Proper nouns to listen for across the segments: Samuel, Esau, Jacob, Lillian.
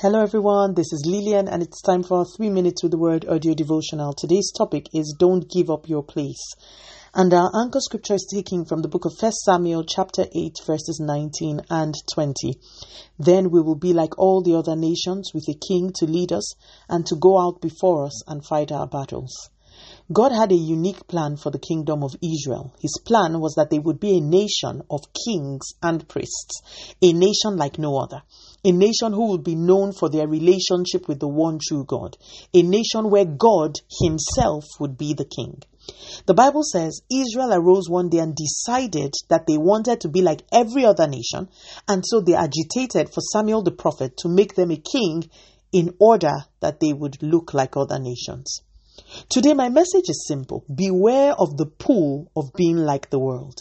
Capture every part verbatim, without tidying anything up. Hello everyone, this is Lillian and it's time for our three minutes with the word audio devotional. Today's topic is don't give up your place. And our anchor scripture is taken from the book of First Samuel chapter eight verses nineteen and twenty. Then we will be like all the other nations, with a king to lead us and to go out before us and fight our battles. God had a unique plan for the kingdom of Israel. His plan was that they would be a nation of kings and priests, a nation like no other, a nation who would be known for their relationship with the one true God, a nation where God himself would be the king. The Bible says Israel arose one day and decided that they wanted to be like every other nation, and so they agitated for Samuel the prophet to make them a king in order that they would look like other nations. Today, my message is simple. Beware of the pull of being like the world.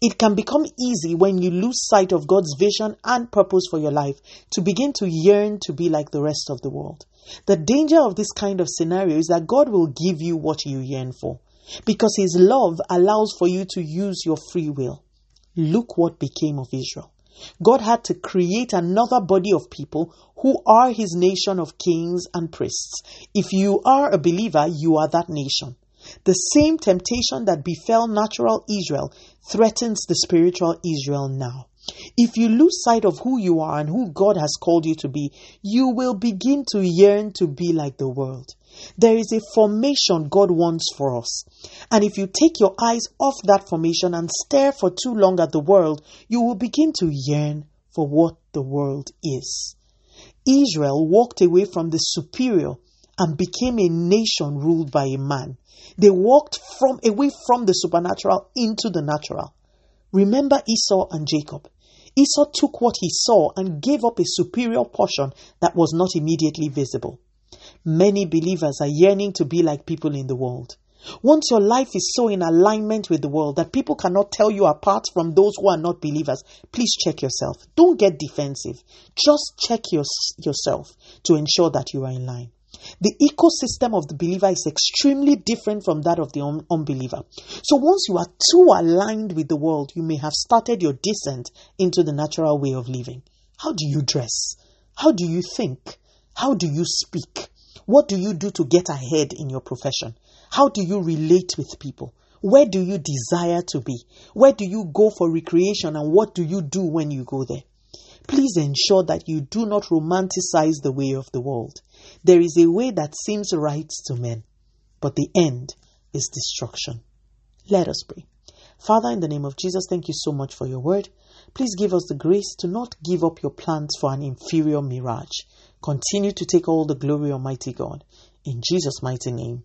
It can become easy when you lose sight of God's vision and purpose for your life to begin to yearn to be like the rest of the world. The danger of this kind of scenario is that God will give you what you yearn for, because his love allows for you to use your free will. Look what became of Israel. God had to create another body of people who are his nation of kings and priests. If you are a believer, you are that nation. The same temptation that befell natural Israel threatens the spiritual Israel now. If you lose sight of who you are and who God has called you to be, you will begin to yearn to be like the world. There is a formation God wants for us. And if you take your eyes off that formation and stare for too long at the world, you will begin to yearn for what the world is. Israel walked away from the superior and became a nation ruled by a man. They walked from away from the supernatural into the natural. Remember Esau and Jacob. Esau took what he saw and gave up a superior portion that was not immediately visible. Many believers are yearning to be like people in the world. Once your life is so in alignment with the world that people cannot tell you apart from those who are not believers, please check yourself. Don't get defensive. Just check your, yourself to ensure that you are in line. The ecosystem of the believer is extremely different from that of the un- unbeliever. So once you are too aligned with the world, you may have started your descent into the natural way of living. How do you dress? How do you think? How do you speak? What do you do to get ahead in your profession? How do you relate with people? Where do you desire to be? Where do you go for recreation, and what do you do when you go there? Please ensure that you do not romanticize the way of the world. There is a way that seems right to men, but the end is destruction. Let us pray. Father, in the name of Jesus, thank you so much for your word. Please give us the grace to not give up your plans for an inferior mirage. Continue to take all the glory, Almighty God. In Jesus' mighty name,